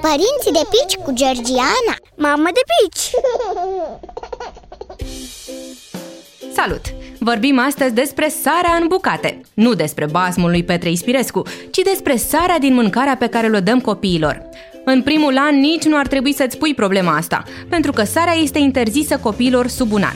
Părinții de pici cu Georgiana. Mamă de pici! Salut! Vorbim astăzi despre sarea în bucate. Nu despre basmul lui Petre Ispirescu, ci despre sarea din mâncarea pe care le dăm copiilor. În primul an nici nu ar trebui să-ți pui problema asta, pentru că sarea este interzisă copiilor sub un an.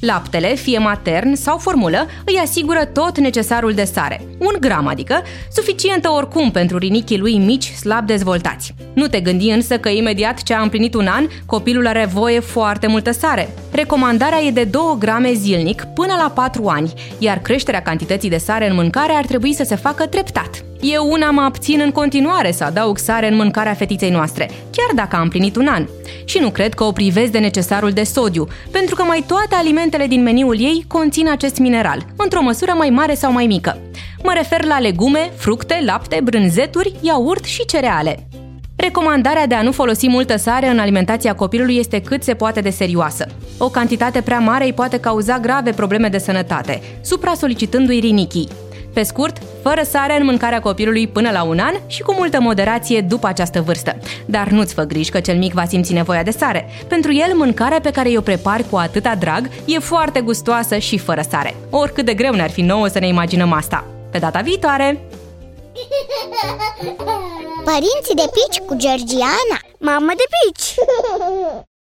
Laptele, fie matern sau formulă, îi asigură tot necesarul de sare. 1 gram, adică, suficientă oricum pentru rinichii lui mici, slab dezvoltați. Nu te gândi însă că imediat ce a împlinit 1 an, copilul are voie foarte multă sare. Recomandarea e de 2 grame zilnic până la 4 ani, iar creșterea cantității de sare în mâncare ar trebui să se facă treptat. Eu una mă abțin în continuare să adaug sare în mâncarea fetiței noastre, chiar dacă a împlinit 1 an. Și nu cred că o privez de necesarul de sodiu, pentru că mai toate alimentele din meniul ei conțin acest mineral, într-o măsură mai mare sau mai mică. Mă refer la legume, fructe, lapte, brânzeturi, iaurt și cereale. Recomandarea de a nu folosi multă sare în alimentația copilului este cât se poate de serioasă. O cantitate prea mare îi poate cauza grave probleme de sănătate, supra-solicitându-i rinichii. Pe scurt, fără sare în mâncarea copilului până la 1 an și cu multă moderație după această vârstă. Dar nu-ți fă griji că cel mic va simți nevoia de sare. Pentru el, mâncarea pe care o prepari cu atâta drag e foarte gustoasă și fără sare. Oricât de greu ne-ar fi nouă să ne imaginăm asta. Pe data viitoare! Părinții de pici cu Georgiana. Mamă de pici!